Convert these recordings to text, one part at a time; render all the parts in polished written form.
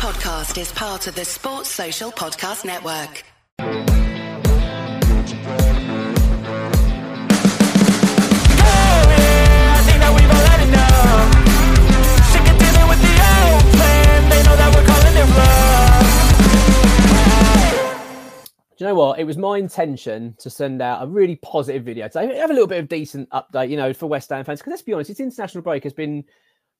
podcast is part of the Sport Social Podcast Network. Do you know what? It was my intention to send out a really positive video today. Have a little bit of decent update, you know, for West Ham fans. Because let's be honest, its international break has been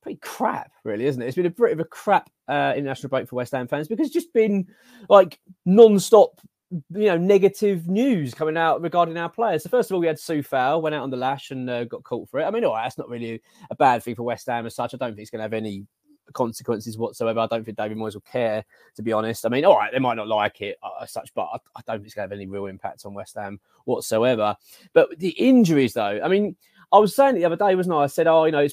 pretty crap, really, isn't it? It's been a bit of a crap international break for West Ham fans because it's just been like non-stop, you know, negative news coming out regarding our players. So first of all, we had Sue Fowl, went out on the lash and got caught for it. I mean, all right, that's not really a bad thing for West Ham as such. I don't think it's going to have any consequences whatsoever. I don't think David Moyes will care, to be honest. I mean, all right, they might not like it as such, but I don't think it's going to have any real impact on West Ham whatsoever. But the injuries, though, I mean, I was saying it the other day, wasn't I? I said, oh, you know,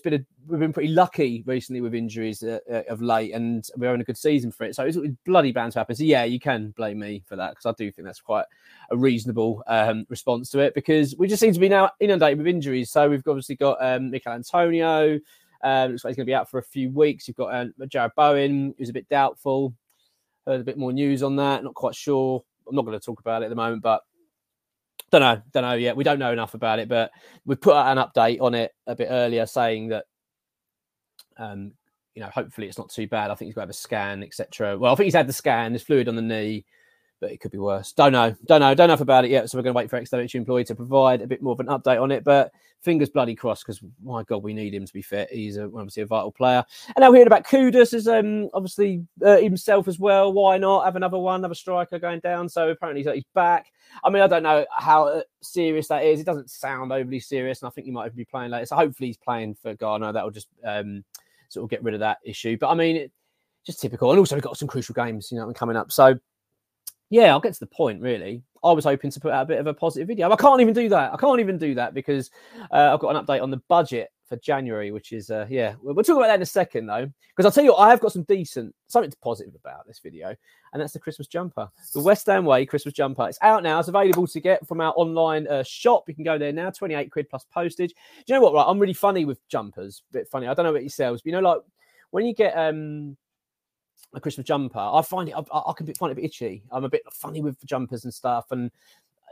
we've been pretty lucky recently with injuries of late, and we're having a good season for it. So it's bloody bound to happen. So yeah, you can blame me for that because I do think that's quite a reasonable response to it because we just seem to be now inundated with injuries. So we've obviously got Mikel Antonio. Looks like he's going to be out for a few weeks. You've got Jared Bowen, who's a bit doubtful. Heard a bit more news on that. Not quite sure. I'm not going to talk about it at the moment, but don't know yet. We don't know enough about it, but we put out an update on it a bit earlier saying that, you know, hopefully it's not too bad. I think he's going to have a scan, etc. Well, I think he's had the scan. There's fluid on the knee, but it could be worse. Don't know. Don't know enough about it yet. So we're going to wait for ExWHUEmployee to provide a bit more of an update on it. But fingers bloody crossed because, my God, we need him to be fit. He's obviously a vital player. And now we're hearing about Kudus as obviously himself as well. Why not have another striker going down? So apparently he's back. I mean, I don't know how serious that is. It doesn't sound overly serious. And I think he might even be playing later. So hopefully he's playing for Ghana. That'll just sort of get rid of that issue. But I mean, it's just typical. And also we've got some crucial games, you know, coming up. So, yeah, I'll get to the point, really. I was hoping to put out a bit of a positive video. I can't even do that because I've got an update on the budget for January, which is, yeah, we'll talk about that in a second, though, because I'll tell you what, I have got something positive about this video, and that's the Christmas jumper. The West Ham Way Christmas jumper. It's out now. It's available to get from our online shop. You can go there now, 28 quid plus postage. Do you know what, right? I'm really funny with jumpers. A bit funny. I don't know about yourselves, but, you know, like, when you get... a Christmas jumper, I find it, I can find it a bit itchy. I'm a bit funny with jumpers and stuff. And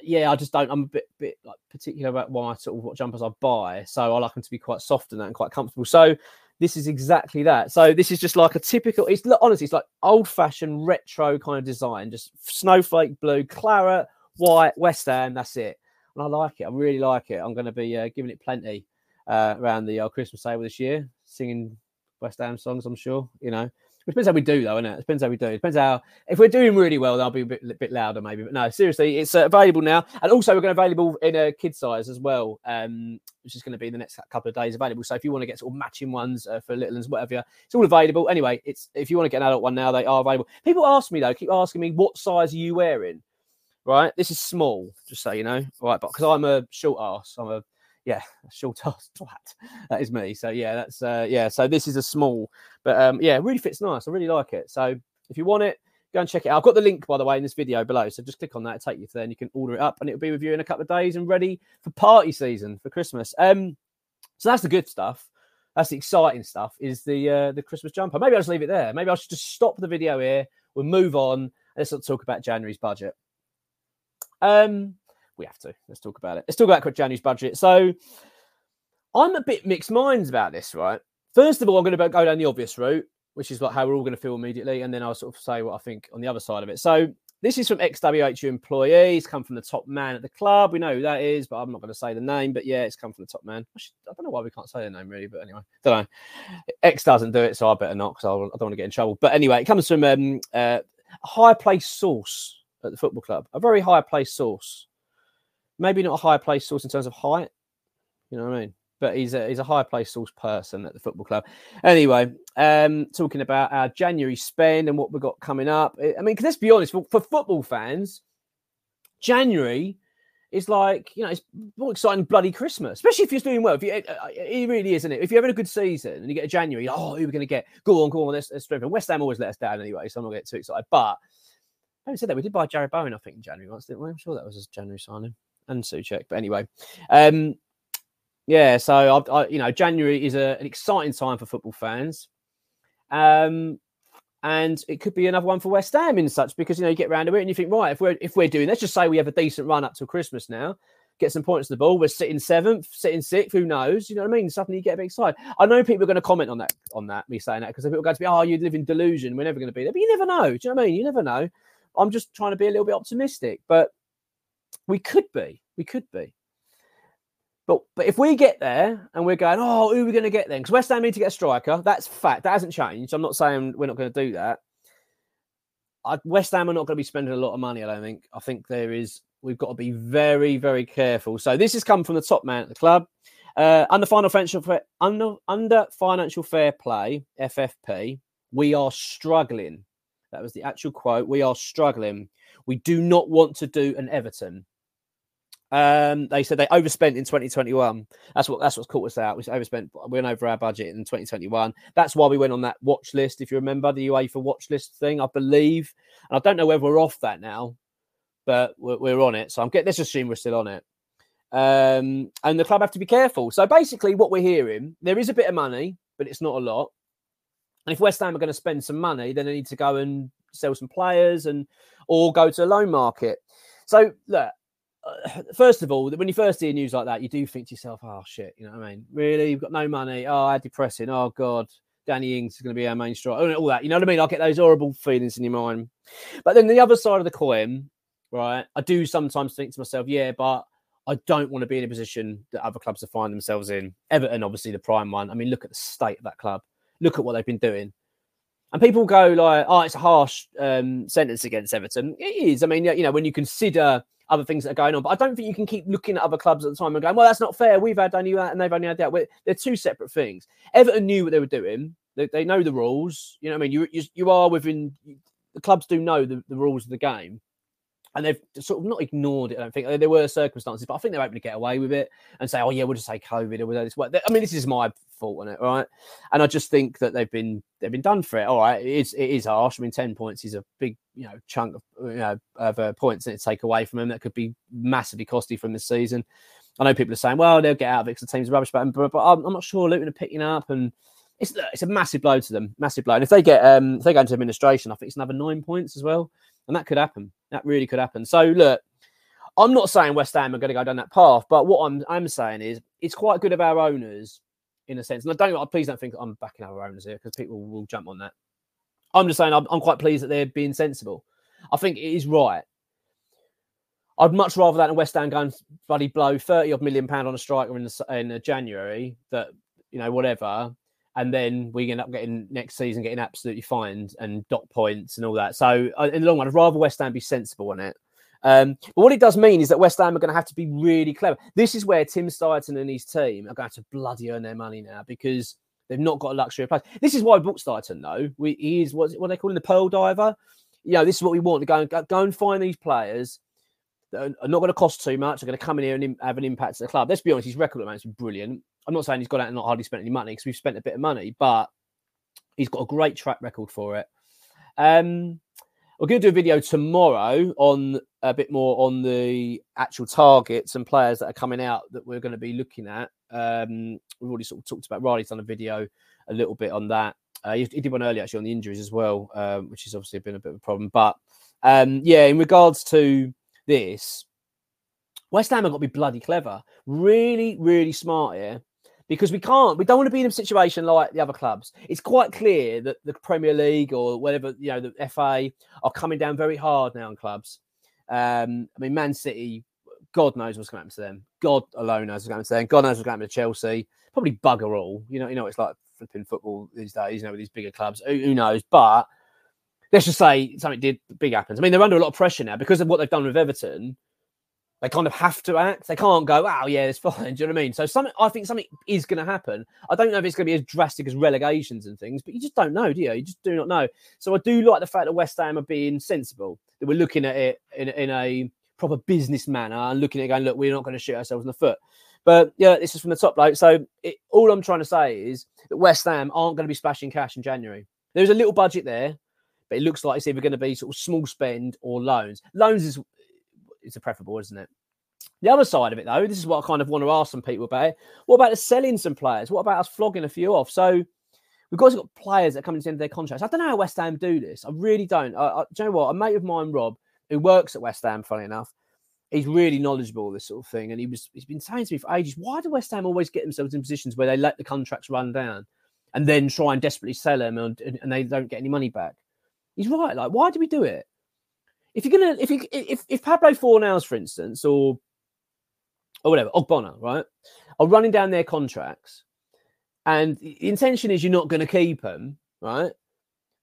yeah, I just don't, I'm a bit like particular about what jumpers I buy. So I like them to be quite soft and that and quite comfortable. So this is exactly that. So this is just like a typical, it's honestly, it's like old fashioned retro kind of design, just snowflake blue, claret, white, West Ham. That's it. And I like it. I really like it. I'm going to be giving it plenty around the Christmas table this year, singing West Ham songs, I'm sure, you know. It depends how we do, though, innit? It depends how we do. It depends how... If we're doing really well, they'll be a bit louder, maybe. But no, seriously, it's available now. And also, we're going to be available in a kid size as well, which is going to be in the next couple of days available. So if you want to get sort of matching ones for little ones, whatever, it's all available. Anyway, if you want to get an adult one now, they are available. People ask me, though, keep asking me, what size are you wearing? Right? This is small, just so you know. Right, but because I'm a short arse, short ass twat. That is me. So yeah, that's So this is a small, but yeah, it really fits nice. I really like it. So if you want it, go and check it out. I've got the link, by the way, in this video below. So just click on that, it'll take you there, and you can order it up, and it'll be with you in a couple of days and ready for party season for Christmas. So that's the good stuff. That's the exciting stuff. Is the Christmas jumper? Maybe I'll just leave it there. Maybe I should just stop the video here. We'll move on. And let's not talk about January's budget. We have to. Let's talk about it. Let's talk about January's budget. So I'm a bit mixed minds about this, right? First of all, I'm going to go down the obvious route, which is like how we're all going to feel immediately. And then I'll sort of say what I think on the other side of it. So this is from ExWHUEmployee. He's come from the top man at the club. We know who that is, but I'm not going to say the name. But yeah, it's come from the top man. I don't know why we can't say the name, really. But anyway, don't know. X doesn't do it, so I better not because I don't want to get in trouble. But anyway, it comes from a high-placed source at the football club. A very high-placed source. Maybe not a high place source in terms of height, you know what I mean? But he's a high place source person at the football club. Anyway, talking about our January spend and what we've got coming up. I mean, let's be honest, for football fans, January is like, you know, it's more exciting than bloody Christmas, especially if you're doing well. If you, it really is, isn't it? If you're having a good season and you get a January, who are we going to get? Go on, let's strengthen. West Ham always let us down anyway, so I'm not going to get too excited. But having said that, we did buy Jared Bowen, I think, in January once, didn't we? I'm sure that was his January signing. And Suchek, but anyway, yeah. So I, you know, January is an exciting time for football fans, And it could be another one for West Ham in such, because, you know, you get round to it and you think, right, if we're doing, let's just say we have a decent run up till Christmas now, get some points to the ball, we're sitting seventh, sitting sixth, who knows? You know what I mean? Suddenly you get a bit excited. I know people are going to comment on that, me saying that, because people are going to be, oh, you live in delusion, we're never going to be there. But you never know. Do you know what I mean? You never know. I'm just trying to be a little bit optimistic, but we could be. But if we get there and we're going, oh, who are we going to get then? Because West Ham need to get a striker. That's fact. That hasn't changed. I'm not saying we're not going to do that. West Ham are not going to be spending a lot of money, I don't think. I think we've got to be very, very careful. So this has come from the top man at the club. Under financial fair play, FFP, we are struggling. That was the actual quote. We are struggling. We do not want to do an Everton. They said they overspent in 2021. That's what's caught us out. We went over our budget in 2021. That's why we went on that watch list. If you remember the UEFA watch list thing, I believe, and I don't know whether we're off that now, but we're on it. So let's assume we're still on it. And the club have to be careful. So basically, what we're hearing, there is a bit of money, but it's not a lot. And if West Ham are going to spend some money, then they need to go and sell some players or go to a loan market. So look. First of all, when you first hear news like that, you do think to yourself, oh, shit, you know what I mean? Really? You've got no money. Oh, how depressing. Oh, God, Danny Ings is going to be our main striker. All that. You know what I mean? I'll get those horrible feelings in your mind. But then the other side of the coin, right, I do sometimes think to myself, yeah, but I don't want to be in a position that other clubs have find themselves in. Everton, obviously, the prime one. I mean, look at the state of that club. Look at what they've been doing. And people go like, oh, it's a harsh sentence against Everton. It is. I mean, you know, when you consider other things that are going on. But I don't think you can keep looking at other clubs at the time and going, well, that's not fair. We've had only that and they've only had that. They're two separate things. Everton knew what they were doing. They know the rules. You know what I mean? You are within... The clubs do know the rules of the game. And they've sort of not ignored it, I don't think. There were circumstances, but I think they're hoping to get away with it and say, oh, yeah, we'll just say COVID or whatever. I mean, this is my fault on it, right? And I just think that they've been done for it. All right, it is harsh. I mean, 10 points is a big, you know, chunk of points that take away from them. That could be massively costly from this season. I know people are saying, well, they'll get out of it because the team's rubbish, but I'm not sure Luton are picking up, and it's a massive blow to them, massive blow. And if they go into administration, I think it's another 9 points as well. And that could happen. That really could happen. So, look, I'm not saying West Ham are going to go down that path, but what I'm saying is it's quite good of our owners in a sense. And please don't think I'm backing our owners here, because people will jump on that. I'm just saying I'm quite pleased that they're being sensible. I think it is right. I'd much rather that than West Ham go and bloody blow £30 million on a striker in January, that, you know, whatever. And then we end up next season getting absolutely fined and dot points and all that. So in the long run, I'd rather West Ham be sensible on it. But what it does mean is that West Ham are going to have to be really clever. This is where Tim Steidten and his team are going to bloody earn their money now, because they've not got a luxury of players. This is why we bought Steidten, though. He is what they call him, the pearl diver. You know, this is what we want, to go and find these players that are not going to cost too much, are going to come in here and have an impact to the club. Let's be honest, his record at the moment is brilliant. I'm not saying he's gone out and not hardly spent any money, because we've spent a bit of money, but he's got a great track record for it. We're going to do a video tomorrow on a bit more on the actual targets and players that are coming out that we're going to be looking at. We've already sort of talked about Riley's done a video a little bit on that. He did one earlier actually on the injuries as well, which has obviously been a bit of a problem. But yeah, in regards to this, West Ham have got to be bloody clever. Really, really smart here. Because we don't want to be in a situation like the other clubs. It's quite clear that the Premier League or whatever, you know, the FA are coming down very hard now on clubs. I mean, Man City, God knows what's going to happen to them. God alone knows what's going to happen to them. God knows what's going to happen to Chelsea. Probably bugger all. You know what it's like flipping football these days, you know, with these bigger clubs. Who knows? But let's just say something big happens. I mean, they're under a lot of pressure now because of what they've done with Everton. They kind of have to act. They can't go, oh, yeah, it's fine. Do you know what I mean? So I think something is going to happen. I don't know if it's going to be as drastic as relegations and things, but you just don't know, do you? You just do not know. So I do like the fact that West Ham are being sensible, that we're looking at it in a proper business manner and looking at it going, look, we're not going to shoot ourselves in the foot. But, yeah, this is from the top, bloke. So all I'm trying to say is that West Ham aren't going to be splashing cash in January. There's a little budget there, but it looks like it's either going to be sort of small spend or loans. Loans is... It's a preferable, isn't it? The other side of it, though, this is what I kind of want to ask some people about. What about us selling some players? What about us flogging a few off? So We've also got players that are coming to the end of their contracts. I don't know how West Ham do this. I really don't. Do you know what? A mate of mine, Rob, who works at West Ham, funny enough, he's really knowledgeable, this sort of thing. And he's been saying to me for ages, why do West Ham always get themselves in positions where they let the contracts run down and then try and desperately sell them and they don't get any money back? He's right. Like, why do we do it? If you're going to, if Pablo Fournals, for instance, or whatever, Ogbonna, right, are running down their contracts and the intention is you're not going to keep them, right?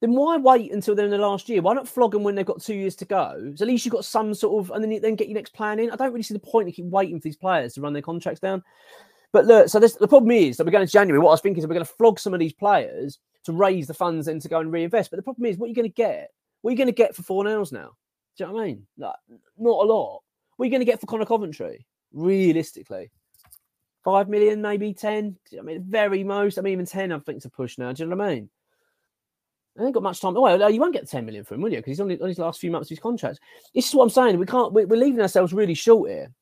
Then why wait until they're in the last year? Why not flog them when they've got 2 years to go? So at least you've got some sort of, and then get your next plan in. I don't really see the point in keep waiting for these players to run their contracts down. But look, so the problem is that we're going to January. What I was thinking is that we're going to flog some of these players to raise the funds and to go and reinvest. But the problem is, what are you going to get? What are you going to get for Fournals now? Do you know what I mean? Like, not a lot. What are you going to get for Connor Coventry? Realistically. 5 million, maybe 10. I mean, very most. I mean, even 10, I think, is a push now. Do you know what I mean? I ain't got much time. Well, you won't get 10 million for him, will you? Because he's on his last few months of his contract. This is what I'm saying. We can't. We're leaving ourselves really short here.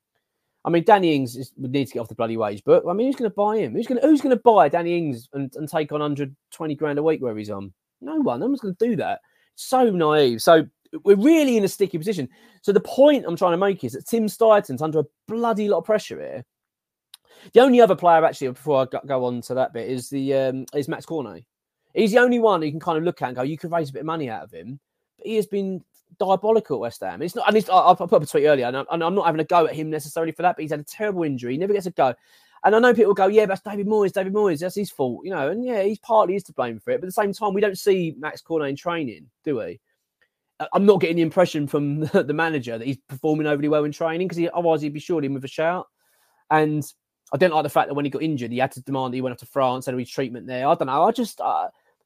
I mean, Danny Ings would need to get off the bloody wage book. I mean, who's going to buy him? Who's going to buy Danny Ings and take on 120 grand a week where he's on? No one. No one's going to do that. So naive. So we're really in a sticky position. So the point I'm trying to make is that Tim Steidten's under a bloody lot of pressure here. The only other player, actually, before I go on to that bit, is is Max Cornay. He's the only one you can kind of look at and go, you could raise a bit of money out of him. But he has been diabolical at West Ham. It's not. I put up a tweet earlier, and I'm not having a go at him necessarily for that, but he's had a terrible injury. He never gets a go. And I know people go, yeah, but that's David Moyes. That's his fault, you know. And, yeah, he's partly is to blame for it. But at the same time, we don't see Max Cornay in training, do we? I'm not getting the impression from the manager that he's performing overly well in training, because otherwise he'd be short in with a shout. And I don't like the fact that when he got injured, he had to demand that he went up to France and his treatment there. I don't know. I just...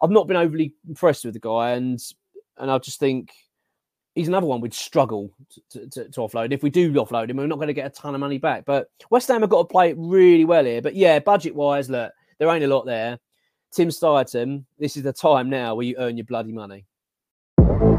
I've not been overly impressed with the guy, and I just think he's another one we'd struggle to offload. If we do offload him, we're not going to get a ton of money back. But West Ham have got to play it really well here. But yeah, budget-wise, look, there ain't a lot there. Tim Steidten, this is the time now where you earn your bloody money.